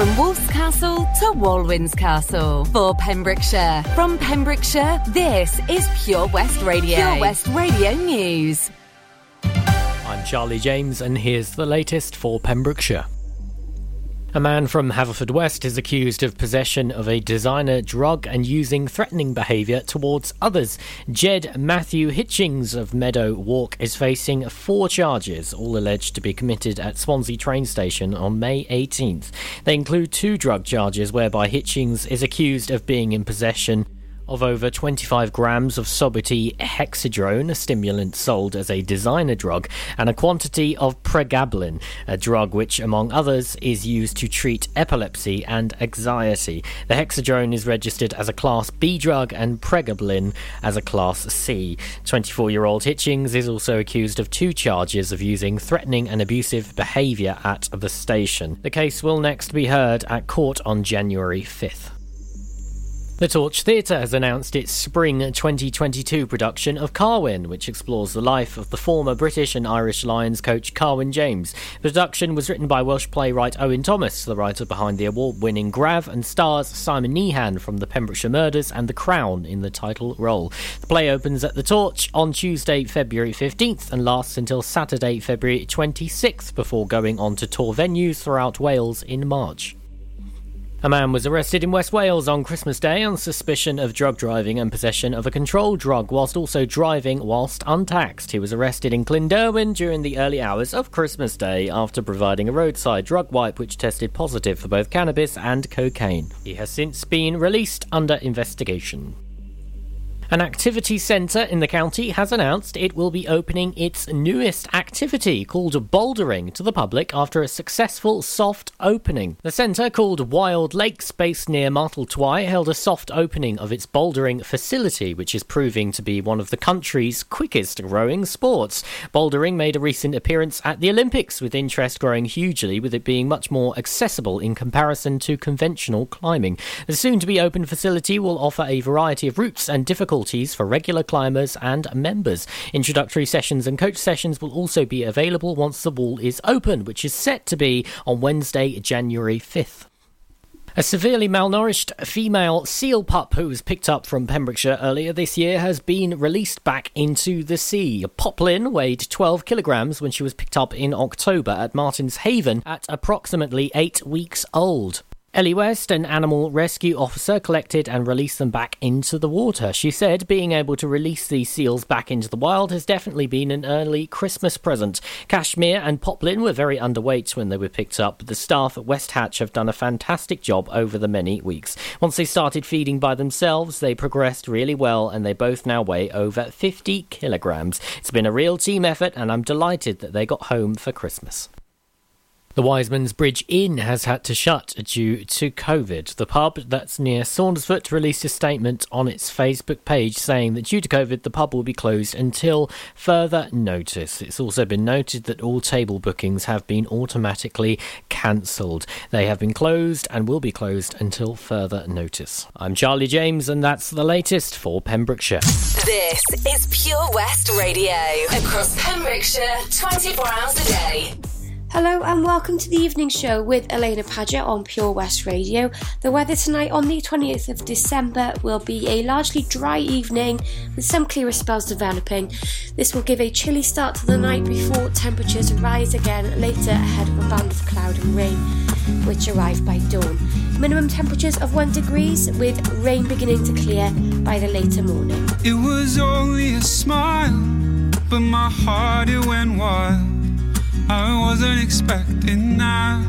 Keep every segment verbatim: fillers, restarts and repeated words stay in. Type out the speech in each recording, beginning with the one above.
From Wolf's Castle to Walwyn's Castle. For Pembrokeshire. From Pembrokeshire, this is Pure West Radio. Pure West Radio News. I'm Charlie James and here's the latest for Pembrokeshire. A man from Haverfordwest is accused of possession of a designer drug and using threatening behaviour towards others. Jed Matthew Hitchings of Meadow Walk is facing four charges, all alleged to be committed at Swansea train station on May eighteenth. They include two drug charges whereby Hitchings is accused of being in possession of over twenty-five grams of sobuti hexedrone, a stimulant sold as a designer drug, and a quantity of pregabalin, a drug which, among others, is used to treat epilepsy and anxiety. The hexedrone is registered as a Class B drug and pregabalin as a Class C. twenty-four-year-old Hitchings is also accused of two charges of using threatening and abusive behaviour at the station. The case will next be heard at court on January fifth. The Torch Theatre has announced its spring twenty twenty-two production of Carwyn, which explores the life of the former British and Irish Lions coach Carwyn James. The production was written by Welsh playwright Owen Thomas, the writer behind the award-winning Grav, and stars Simon Nehan from The Pembrokeshire Murders and The Crown in the title role. The play opens at The Torch on Tuesday, February fifteenth and lasts until Saturday, February twenty-sixth, before going on to tour venues throughout Wales in March. A man was arrested in West Wales on Christmas Day on suspicion of drug driving and possession of a controlled drug whilst also driving whilst untaxed. He was arrested in Clinderwen during the early hours of Christmas Day after providing a roadside drug wipe which tested positive for both cannabis and cocaine. He has since been released under investigation. An activity centre in the county has announced it will be opening its newest activity, called bouldering, to the public after a successful soft opening. The centre, called Wild Lakes, based near Martletwy, held a soft opening of its bouldering facility, which is proving to be one of the country's quickest growing sports. Bouldering made a recent appearance at the Olympics, with interest growing hugely, with it being much more accessible in comparison to conventional climbing. The soon-to-be open facility will offer a variety of routes and difficult for regular climbers and members. Introductory sessions and coach sessions will also be available once the wall is open, which is set to be on Wednesday, January fifth. A severely malnourished female seal pup who was picked up from Pembrokeshire earlier this year has been released back into the sea. Poplin weighed twelve kilograms when she was picked up in October at Martin's Haven at approximately eight weeks old. Ellie West, an animal rescue officer, collected and released them back into the water. She said being able to release these seals back into the wild has definitely been an early Christmas present. Kashmir and Poplin were very underweight when they were picked up, but the staff at West Hatch have done a fantastic job over the many weeks. Once they started feeding by themselves, they progressed really well and they both now weigh over fifty kilograms. It's been a real team effort and I'm delighted that they got home for Christmas. The Wiseman's Bridge Inn has had to shut due to COVID. The pub that's near Saundersfoot released a statement on its Facebook page saying that due to COVID, the pub will be closed until further notice. It's also been noted that all table bookings have been automatically cancelled. They have been closed and will be closed until further notice. I'm Charlie James and that's the latest for Pembrokeshire. This is Pure West Radio. Across Pembrokeshire, twenty-four hours a day. Hello and welcome to the Evening Show with Elena Padgett on Pure West Radio. The weather tonight on the twentieth of December will be a largely dry evening with some clearer spells developing. This will give a chilly start to the night before temperatures rise again later ahead of a band of cloud and rain, which arrive by dawn. Minimum temperatures of one degrees with rain beginning to clear by the later morning. It was only a smile, but my heart it went wild. I wasn't expecting that.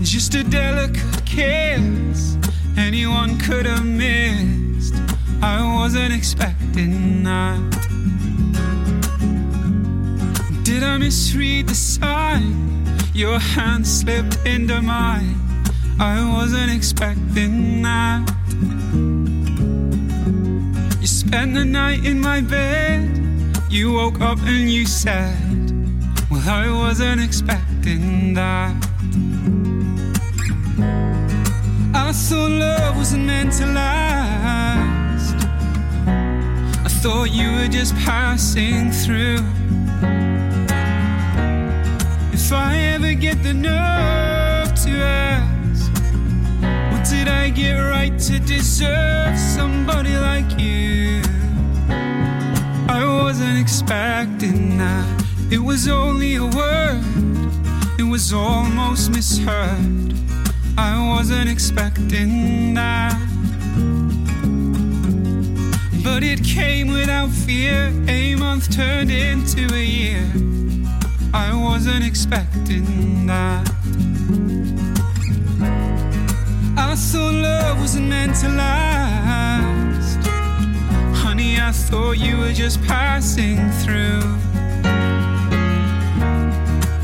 Just a delicate kiss anyone could have missed. I wasn't expecting that. Did I misread the sign? Your hand slipped into mine. I wasn't expecting that. You spent the night in my bed. You woke up and you said, well, I wasn't expecting that. I thought love wasn't meant to last. I thought you were just passing through. It if I ever get the nerve to ask, what did I get right to deserve somebody like you? I wasn't expecting that. It was only a word, it was almost misheard. I wasn't expecting that, but it came without fear. A month turned into a year. I wasn't expecting that. I thought love wasn't meant to last. Honey, I thought you were just passing through.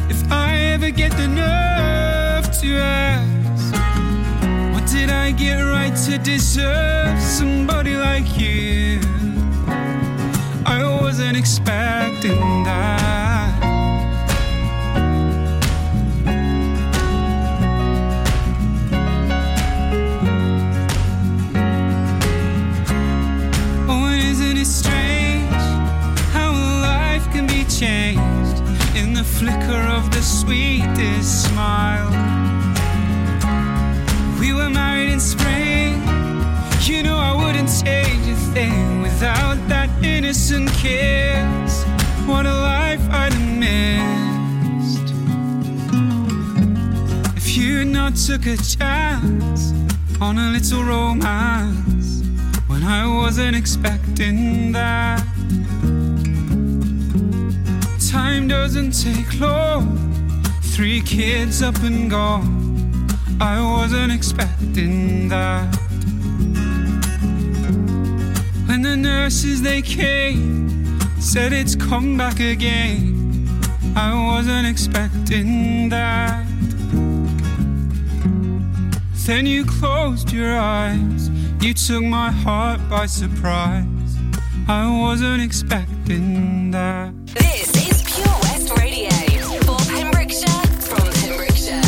If I ever get the nerve to ask, what did I get right to deserve somebody like you? I wasn't expecting that. Changed in the flicker of the sweetest smile. We were married in spring. You know I wouldn't change a thing without that innocent kiss. What a life I'd have missed if you'd not took a chance on a little romance when I wasn't expecting that. Time doesn't take long. Three kids up and gone. I wasn't expecting that. When the nurses they came, said it's come back again. I wasn't expecting that. Then you closed your eyes. You took my heart by surprise. I wasn't expecting that. This is Pure West Radio for Pembrokeshire, from Pembrokeshire.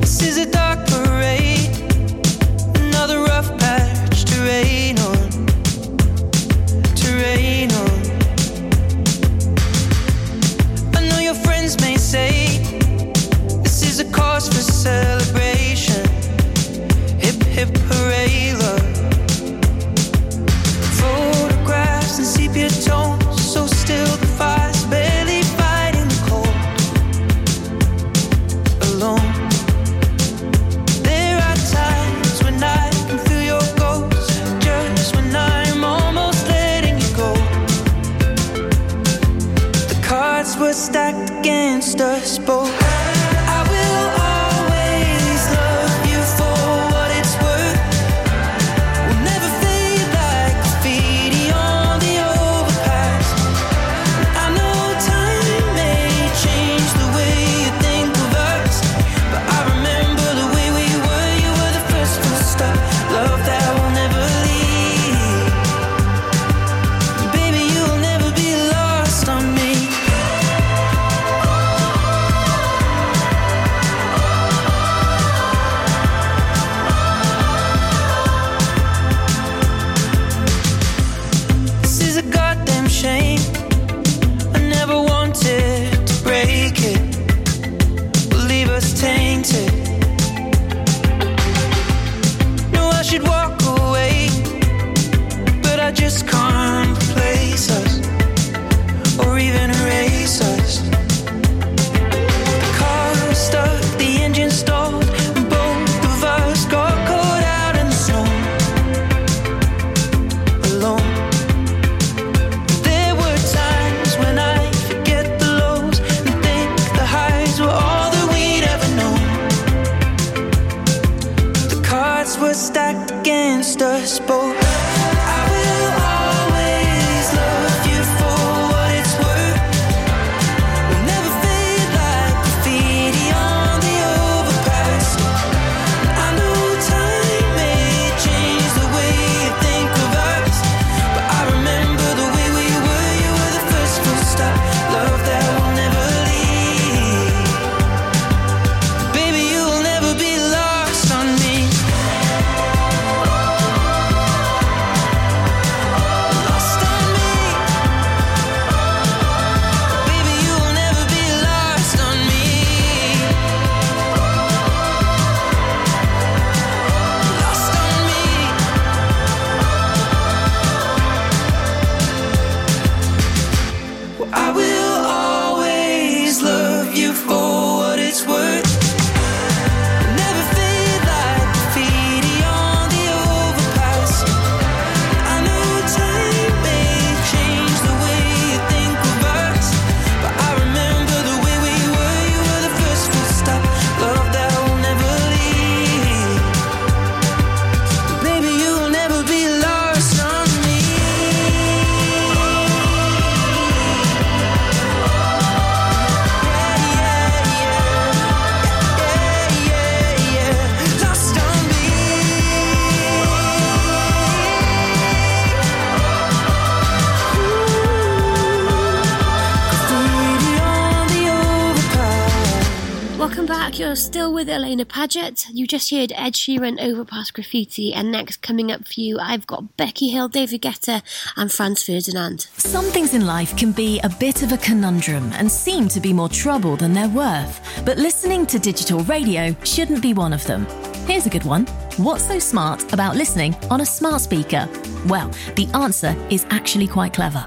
This is a dark parade, another rough patch to rain on, to rain on. I know your friends may say this is a cause for celebration. Hip hip hooray, love. Photographs and sepia tones. So still the fire's barely fighting the cold. Alone. There are times when I can feel your ghost, just when I'm almost letting you go. The cards were stacked against us both. back, you're still with Elena Padgett. You just heard Ed Sheeran, Over Past Graffiti, and next coming up for you, I've got Becky Hill, David Guetta and Franz Ferdinand. Some things in life can be a bit of a conundrum and seem to be more trouble than they're worth, but listening to digital radio shouldn't be one of them. Here's a good one. What's so smart about listening on a smart speaker? Well, the answer is actually quite clever.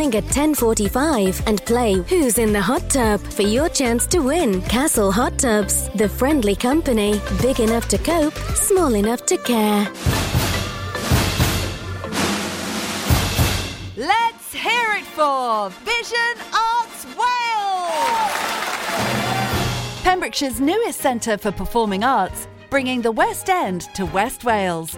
at ten forty-five and play Who's in the Hot Tub for your chance to win. Castle Hot Tubs, the friendly company, big enough to cope, small enough to care. Let's hear it for Vision Arts Wales! Pembrokeshire's newest centre for performing arts, bringing the West End to West Wales.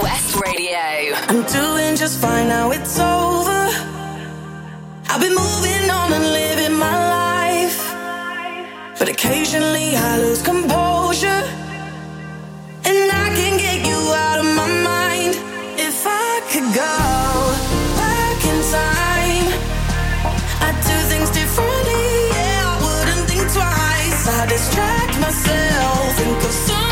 West Radio. I'm doing just fine now, it's over. I've been moving on and living my life, but occasionally I lose composure, and I can get you out of my mind. If I could go back in time, I'd do things differently, yeah, I wouldn't think twice. I distract myself, think of someone else.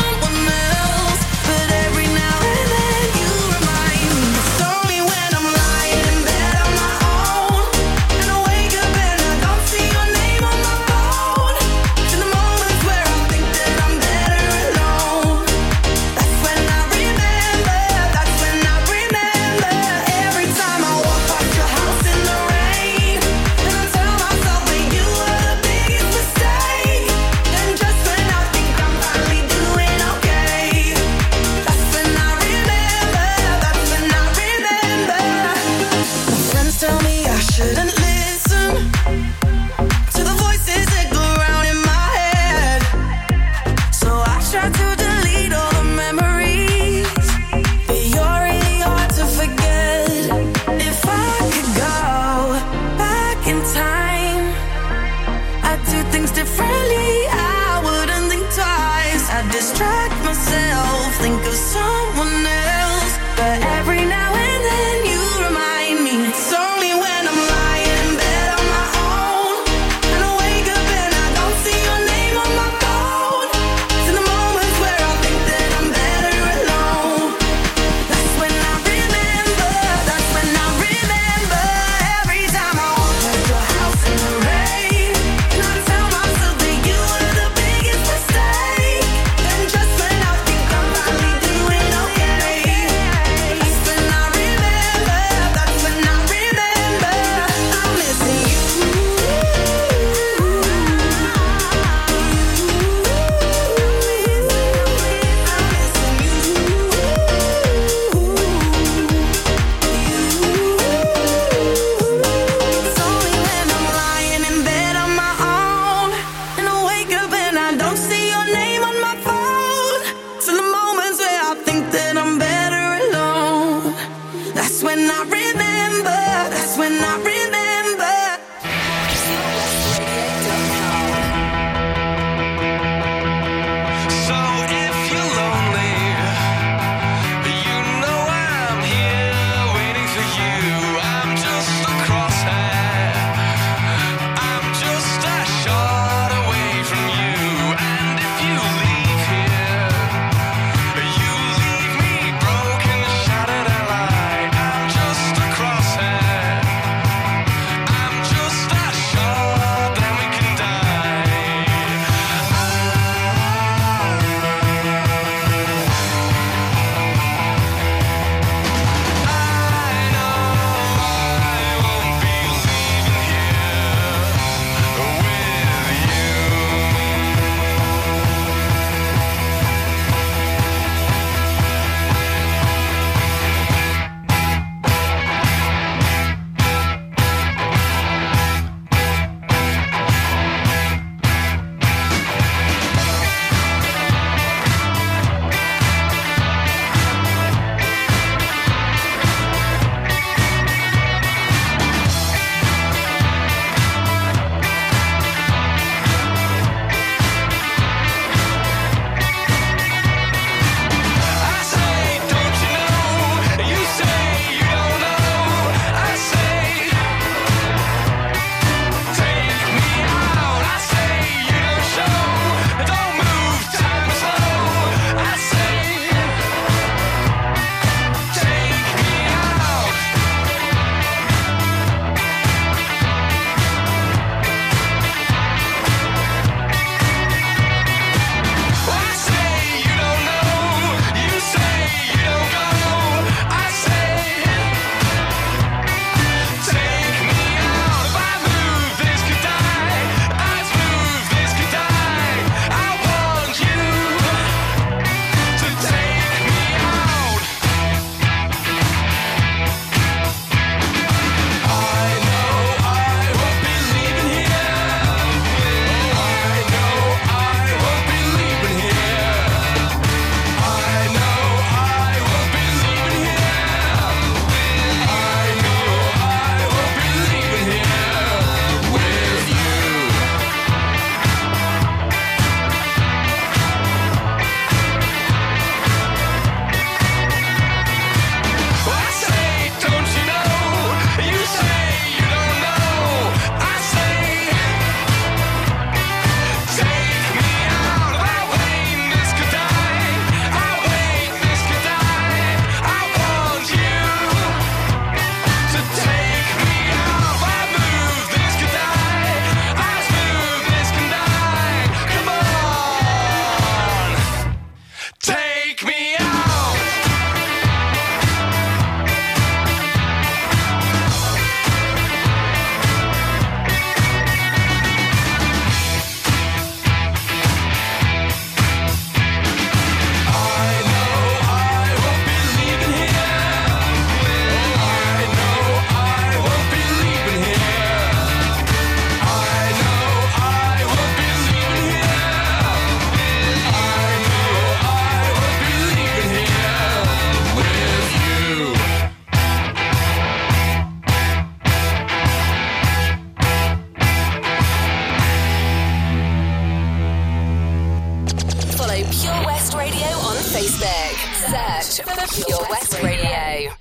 Follow Pure West Radio on Facebook. Search for Pure West Radio.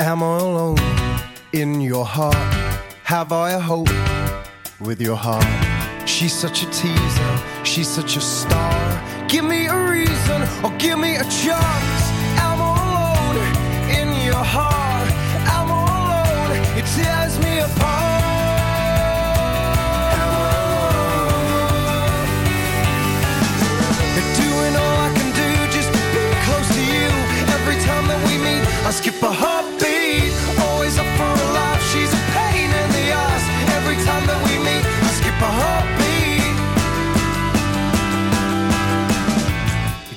Am I alone in your heart? Have I a hope with your heart? She's such a teaser, she's such a star. Give me a reason or give me a chance. Am I alone in your heart? Am I alone? It tears me apart. Am I alone? Doing all I can do just to be close to you. Every time that we meet, I skip a heartbeat.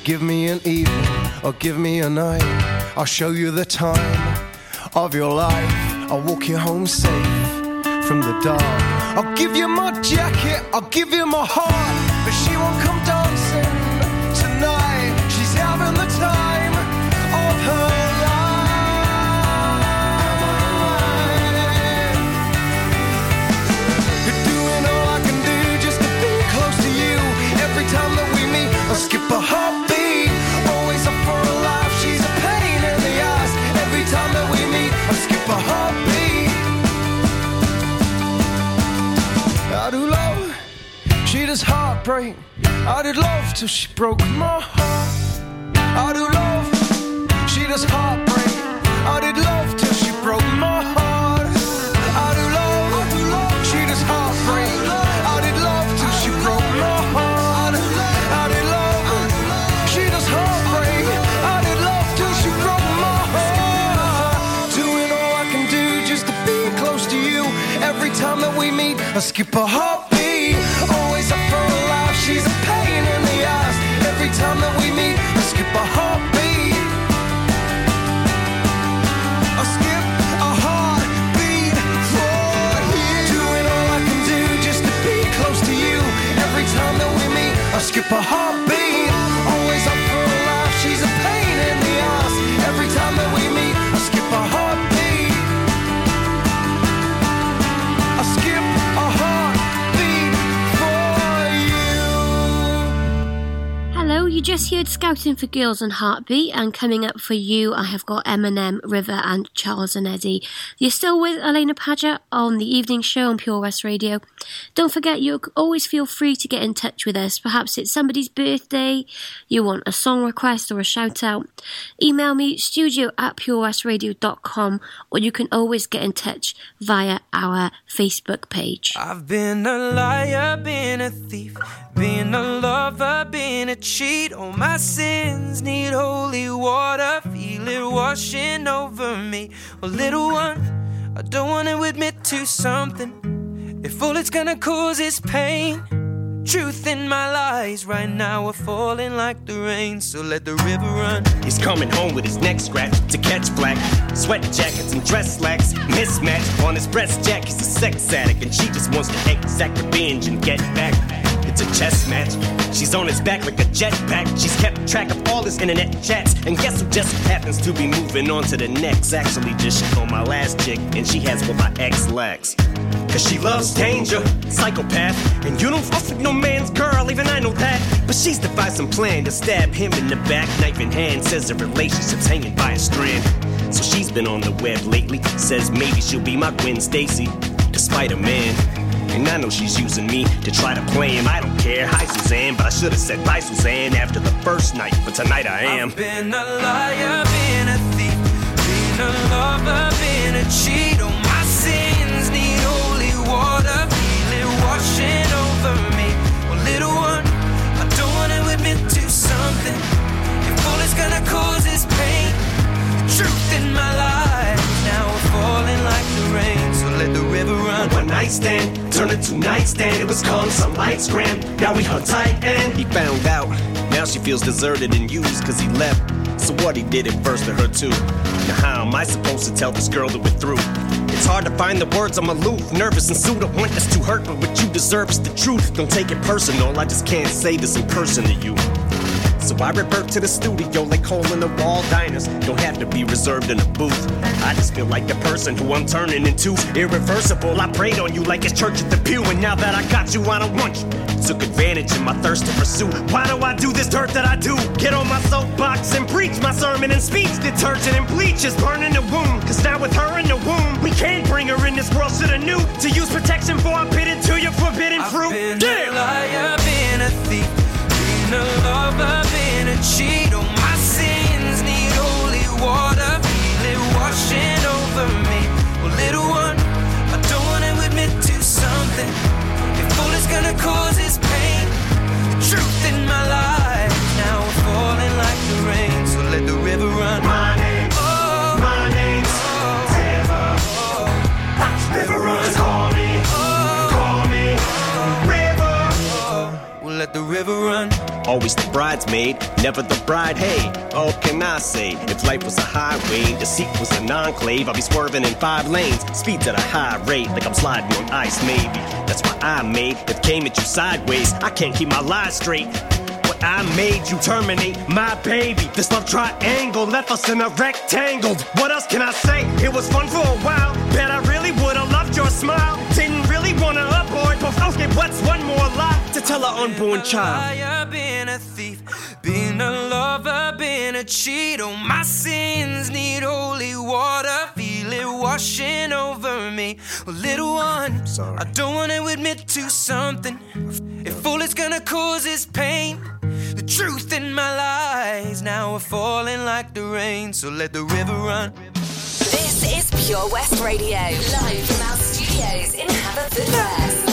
Give me an evening or give me a night. I'll show you the time of your life. I'll walk you home safe from the dark. I'll give you my jacket, I'll give you my heart. But she won't come dancing tonight. She's having the time of her life. Doing all I can do just to be close to you. Every time that we meet, I'll skip a heartbeat. I do love, she does heartbreak. I do love till she broke my heart. I do love, she does heartbreak. I did love till she broke my heart. I do love, I do love, she does heartbreak. I did love till she broke my heart. I did love, she does heartbreak. I did love till she broke my heart. Doing all I can do just to be close to you. Every time that we meet, I skip a heartbeat, always up for a laugh, she's a pain in the ass. Every time that we meet, I skip a heartbeat. I skip a heartbeat for you. Doing all I can do just to be close to you. Every time that we meet, I skip a heartbeat, always up for a laugh, she's a pain in the ass. Every time that we meet, I skip a heartbeat. Hello, you just heard Scouting for Girls and Heartbeat, and coming up for you I have got Eminem, River and Charles and Eddie. You're still with Alaina Paget on the Evening Show on Pure West Radio. Don't forget, you always feel free to get in touch with us. Perhaps it's somebody's birthday, you want a song request or a shout out. Email me, studio at purewestradio.com, or you can always get in touch via our Facebook page. I've been a liar, been a thief, been a lover, been a cheat. All my sins need holy water, feel it washing over me. Well, little one, I don't want to admit to something. If all it's gonna cause is pain, truth in my lies right now are falling like the rain. So let the river run. He's coming home with his neck scratched to catch black. Sweat jackets and dress slacks mismatched on his breast jack. He's a sex addict and she just wants to exact revenge and get back. It's a chess match. She's on his back like a jetpack. She's kept track of all his internet chats. And guess who just happens to be moving on to the next? Actually, just shit on my last chick, and she has what my ex lacks. Cause she loves danger, psychopath. And you don't fuck with no man's girl, even I know that. But she's devised some plan to stab him in the back, knife in hand. Says the relationship's hanging by a strand. So she's been on the web lately. Says maybe she'll be my Gwen Stacy, the Spider-Man. And I know she's using me to try to play him. I don't care, hi Suzanne, but I should have said bye Suzanne after the first night, but tonight I am. I've been a liar, been a thief, been a lover, been a cheat. All my sins need holy water, feel it washing over me. Well, little one, I don't want to admit to something. If all it's gonna cause is pain, truth in my life now we're falling like the rain. Let the river run. One night stand, turn it to night stand. It was calm, some lights gram. Now we hung tight and he found out. Now she feels deserted and used cause he left. So what he did at first to her too. Now how am I supposed to tell this girl that we're through? It's hard to find the words, I'm aloof, nervous and sued. I want this to hurt, but what you deserve is the truth. Don't take it personal, I just can't say this in person to you. So I revert to the studio like hole in the wall diners. Don't have to be reserved in a booth. I just feel like the person who I'm turning into. Irreversible, I prayed on you like it's church at the pew. And now that I got you, I don't want you. Took advantage of my thirst to pursue. Why do I do this dirt that I do? Get on my soapbox and preach my sermon and speech. Detergent and bleach is burning the wound. Cause now with her in the womb, we can't bring her in this world to the new. To use protection for I'm pitted to your forbidden I've fruit. I've been yeah. a liar, been a thief, been a lover, been a cheat. All my sins need holy water, feel it washing over me. Well, little one, I don't want to admit to something. If all it's gonna cause is pain, the truth in my life now I'm falling like the rain. So let the river run. My name, oh, my name's oh, River. Oh, river runs hard. Let the river run. Always the bridesmaid, never the bride. Hey, all can I say? If life was a highway, deceit was an enclave. I'll be swerving in five lanes, speeds at a high rate, like I'm sliding on ice. Maybe that's why I made it came at you sideways. I can't keep my lies straight. What I made you terminate, my baby. This love triangle left us in a rectangle. What else can I say? It was fun for a while. Bet I really would've loved your smile. Didn't really wanna abort, but okay, what's one more lie? Tell our unborn child. Been a liar, been a thief, been a lover, been a cheat. Oh, my sins need holy water, feel it washing over me. Well, little one, sorry. I don't want to admit to something. If all it's gonna cause is pain, the truth in my lies now are falling like the rain. So let the river run. This is Pure West Radio, live from our studios in Haverfordwest.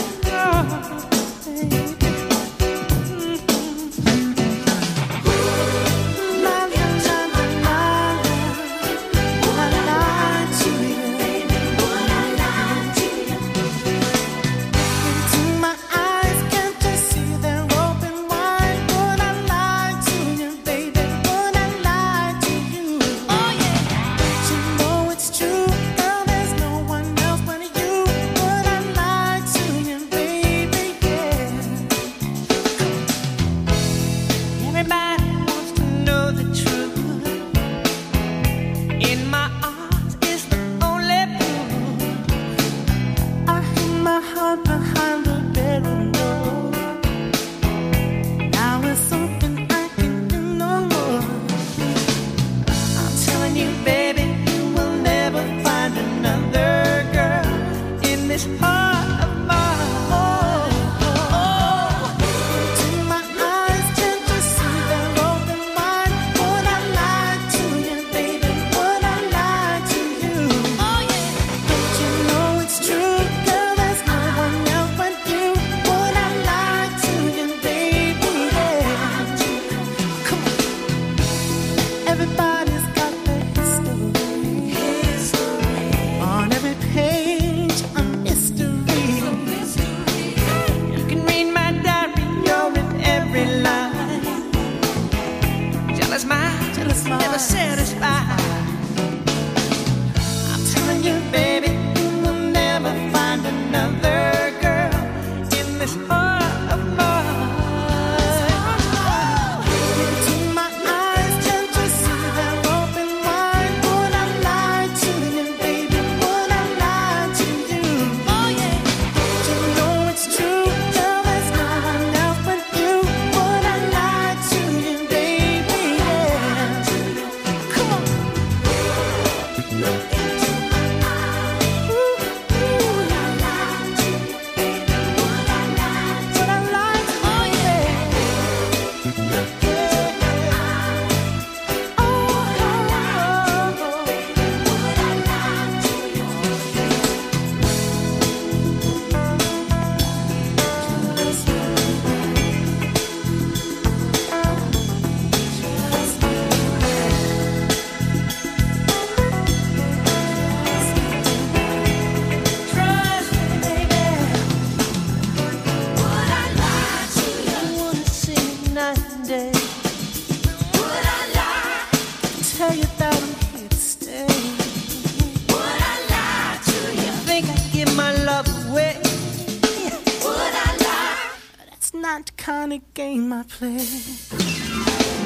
Game I play.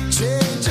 Change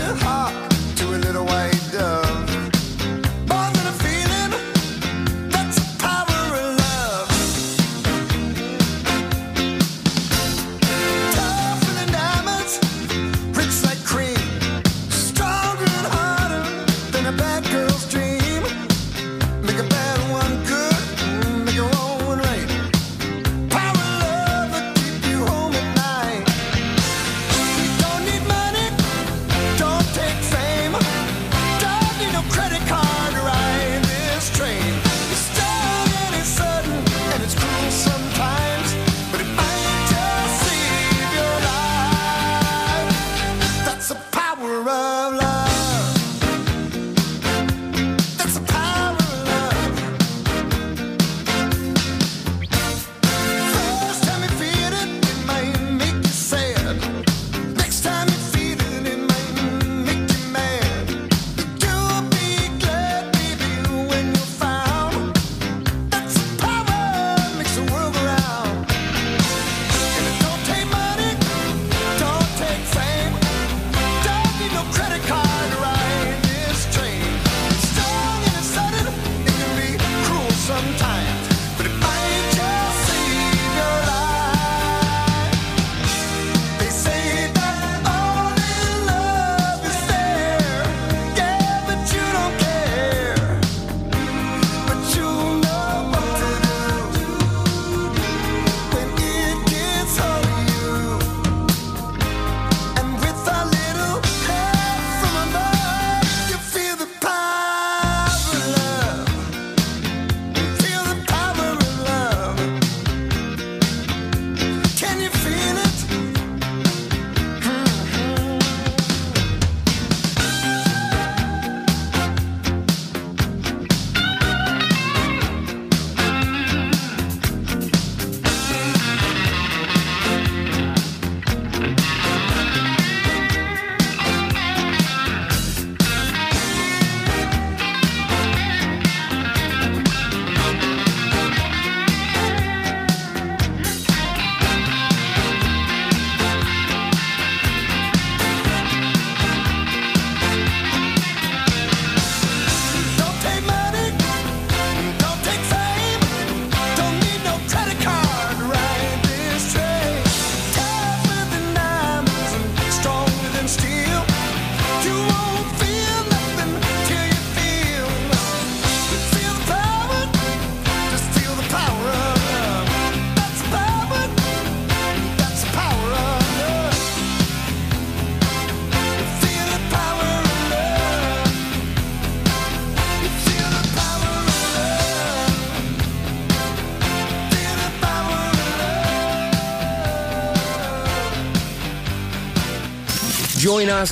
Join us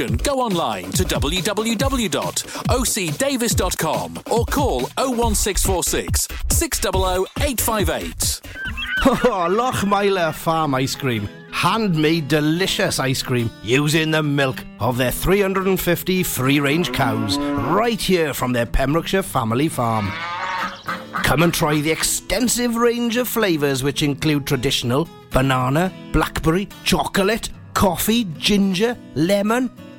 go online to w w w dot o c davis dot com or call oh one six four six, six hundred, eight five eight. Oh, Lochmyle Farm Ice Cream. Handmade delicious ice cream using the milk of their three hundred fifty free-range cows right here from their Pembrokeshire family farm. Come and try the extensive range of flavours which include traditional banana, blackberry, chocolate, coffee, ginger, lemon,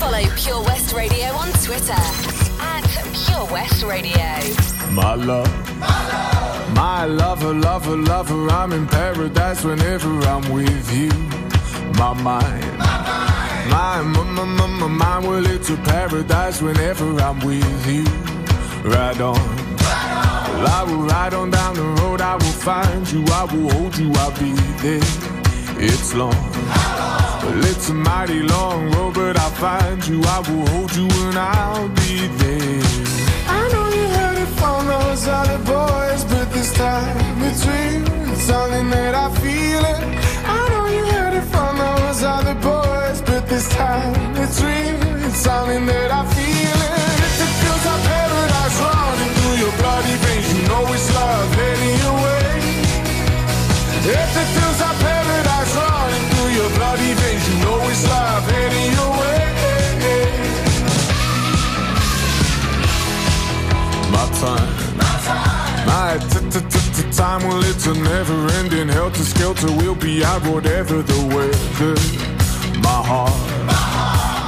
Follow Pure West Radio on Twitter at Pure West Radio. My love, my love, my lover, lover, lover. I'm in paradise whenever I'm with you. My mind, my mind, my, my, my, my mind. Well, it's a paradise whenever I'm with you. Ride on, ride on. Well, I will ride on down the road. I will find you. I will hold you. I'll be there. It's long, well, it's a mighty long road, but I'll find you, I will hold you and I'll be there. I know you heard it from those other boys, but this time between it's something that I feel it. I know you heard it from those other boys, but this time between it's something that I feel it. If it feels like paradise running through your bloody veins, you know it's love heading your way. If it feels like paradise running through your bloody veins, you know it's life heading your way. My time, my time, my t-t-t-t-time. Well, it's a never-ending helter-skelter. We'll be out whatever the weather. My heart,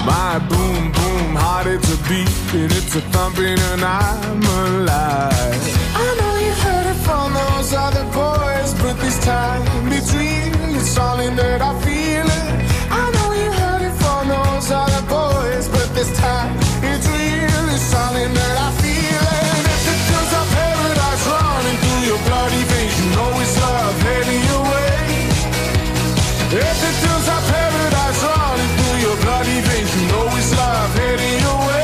my boom boom heart. It's a beating, it's a thumping, and I'm alive. I know you heard it from those other boys, but this time between it's all in that I feel it. I know you heard it from those other boys, but this time it's real. It's all in that I feel it. If it feels like paradise running through your bloody veins, you know it's love heading your way. If it feels like paradise running through your bloody veins, you know it's love heading your way.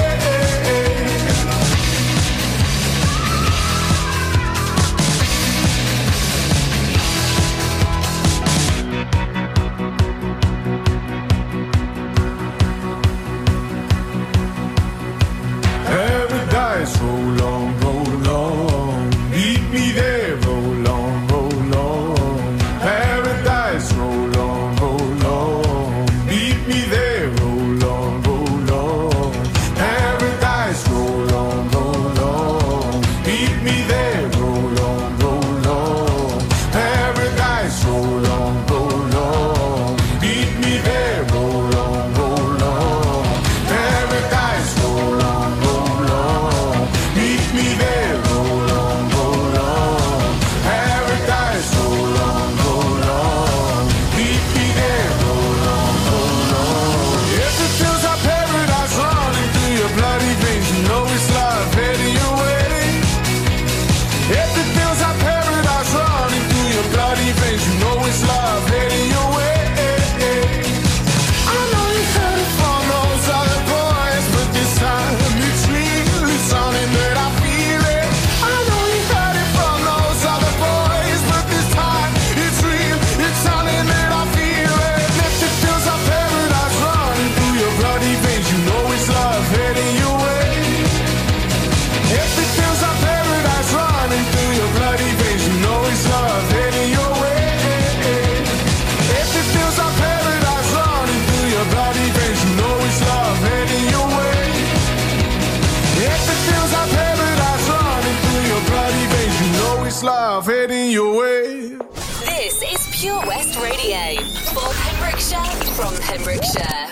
love heading your way. This is Pure West Radio. For Pembrokeshire, from Pembrokeshire.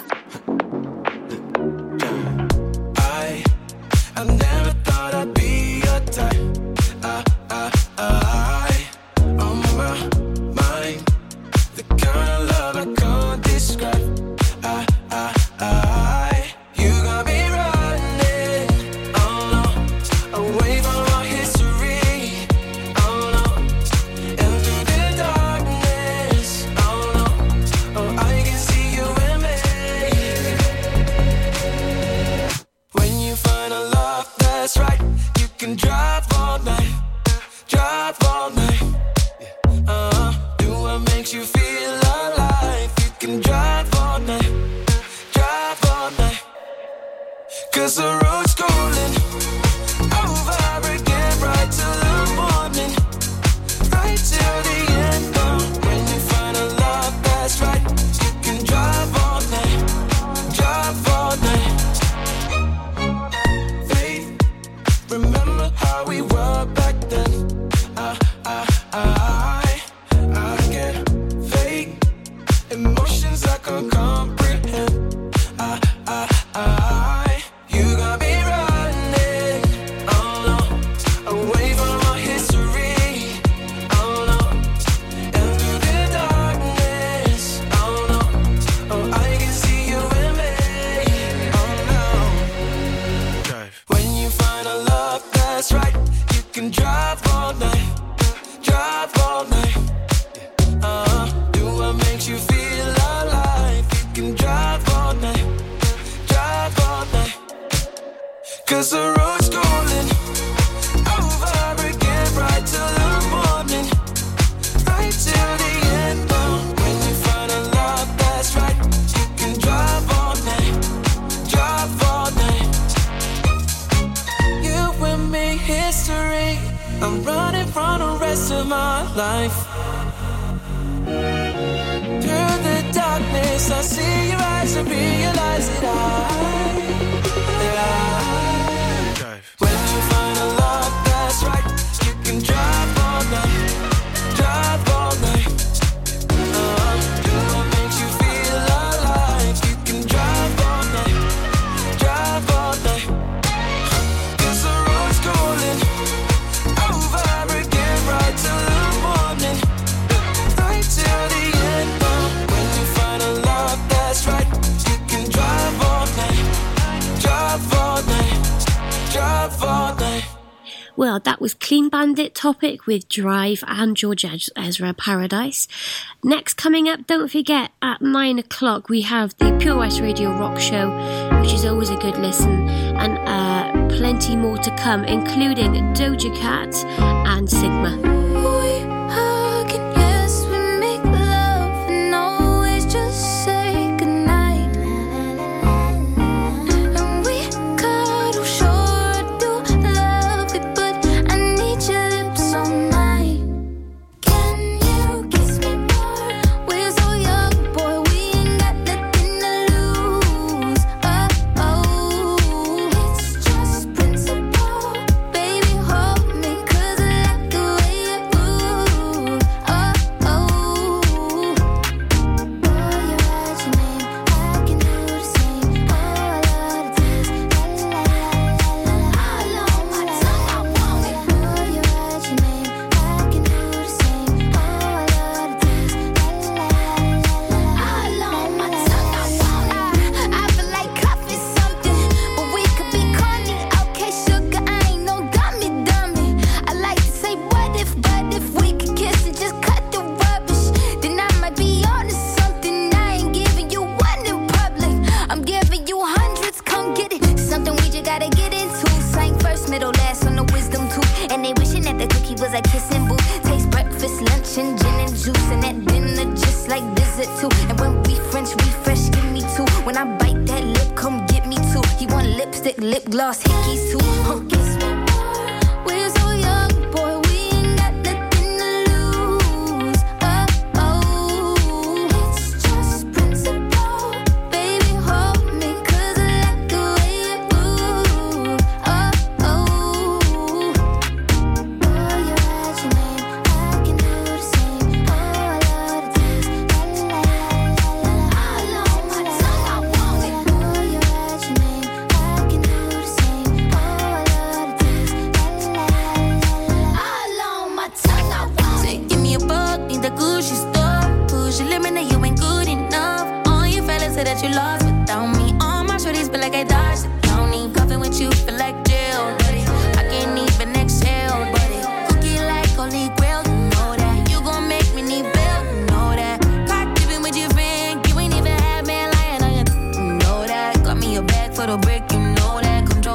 I, I've never thought I'd be your type. I, I, I, I'm on my mind. The kind of love I can't describe. I, I, I. Cause the road's calling over again, right till the morning, right till the end. But when you find a love that's right, you can drive all night, drive all night. Faith, remember how we were back then. I, I, I, I get fake emotions I can't comprehend. I, I, I. You got me running, oh no, away from my history, oh no, and through the darkness, oh no, oh I can see you in me, oh no. Drive. When you find a love that's right, you can drive all night, drive all night, uh-huh. Do what makes you feel alive, you can drive all night, drive all night. Cause the road's calling over again, right till the morning, right till the end. But when you find a love that's right, you can drive all night, drive all night. You and me, history. I'm running from the rest of my life. Through the darkness, I see your eyes and realize that I, that I. When you find a love that's right, you can drive all night, drive all night. Uh, do what makes you feel alive, you can drive all night, drive all night. Cause the road's calling, over again, right till the morning, right till the end. But when you find a love that's right, you can drive all night, drive all night. Well, that was Clean Bandit Topic with Drive and George Ezra Paradise. Next coming up, don't forget, at nine o'clock we have the Pure West Radio Rock Show, which is always a good listen, and uh, plenty more to come, including Doja Cat and Sigma.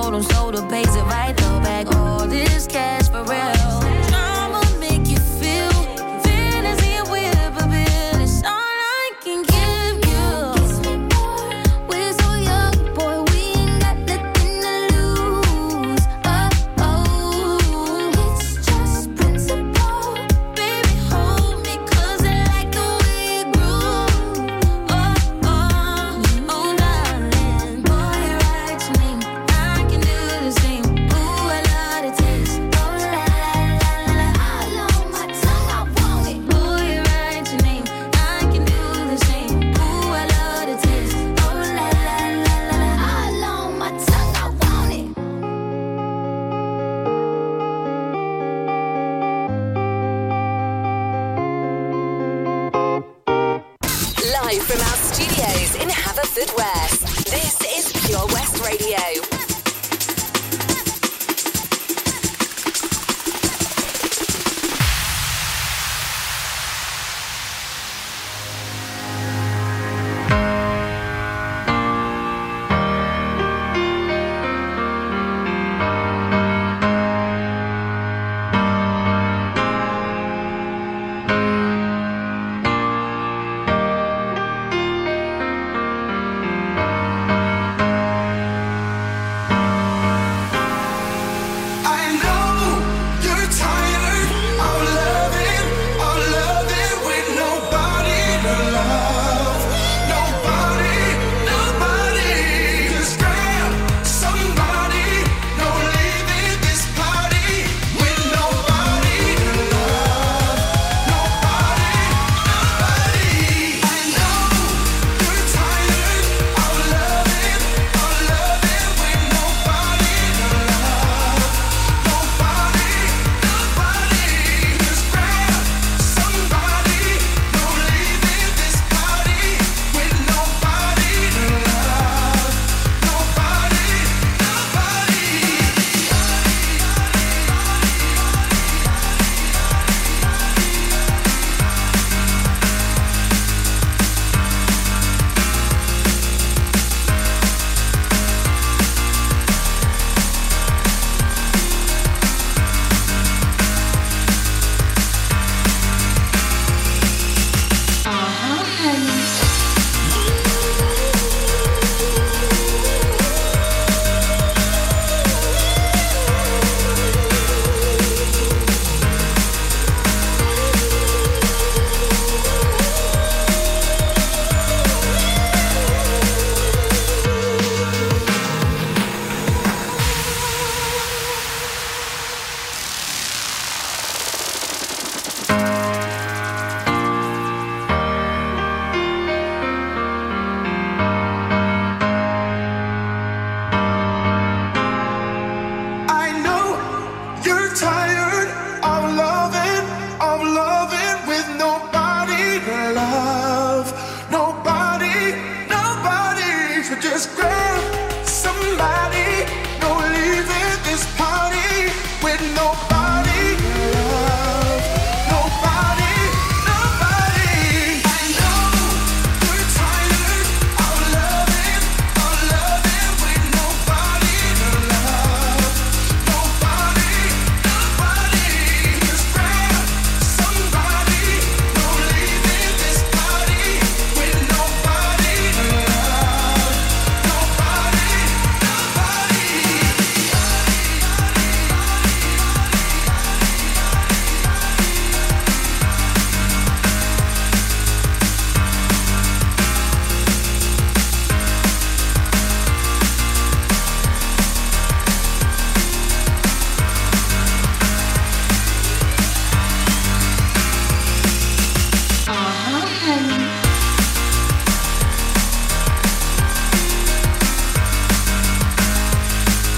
sold on soda, pays it right though back. All this cash for real. Drama make you feel fantasy and weird, but it's all I can give you. Kiss me more. We're so young, boy, we ain't got nothing to lose. Oh, oh, it's just principle. Baby, hold me, 'cause I like the way it grew. Oh, oh, oh, darling, boy, write your name. I can do the same. Ooh, I love the taste. Oh, la, la, la, la, all on my tongue, I want it. Boy, write your name. I can do the same. Ooh, I love the taste. Oh, la, la, la, la, la, all on my tongue, I want it. Live from our studios in Haverfordwest, this is Pure West Radio. I know you're tired of loving, of loving with nobody to love. Nobody, nobody. Just grab somebody, don't leave it this party with nobody to love. Nobody, nobody. I know you're tired of loving, of loving with nobody to love. Nobody, nobody. Just grab somebody, don't leave it this party with nobody to love. Nobody, nobody. I know you're tired of loving, of loving with nobody to love. Nobody, nobody. So just grab somebody, don't leave it this party with nobody to love. Nobody, nobody. I know you're tired of loving, of loving with nobody to love. Nobody, nobody.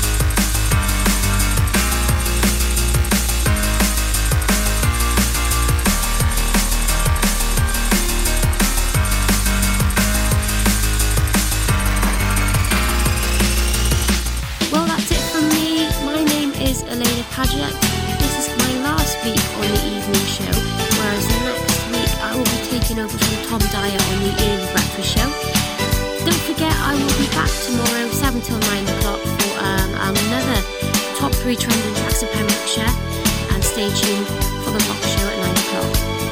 Just grab somebody, don't leave it this party with nobody to love. Nobody, nobody. Well, that's it from me. My name is Elena Padgett. This is my last week on the Evening Show, whereas next week I will be taking over from Tom Dyer on the Early Breakfast Show. Don't forget, I will be back tomorrow, seven till nine o'clock, for um, a three train links to Pembrokeshire, and stay tuned for The Rock Show at nine o'clock.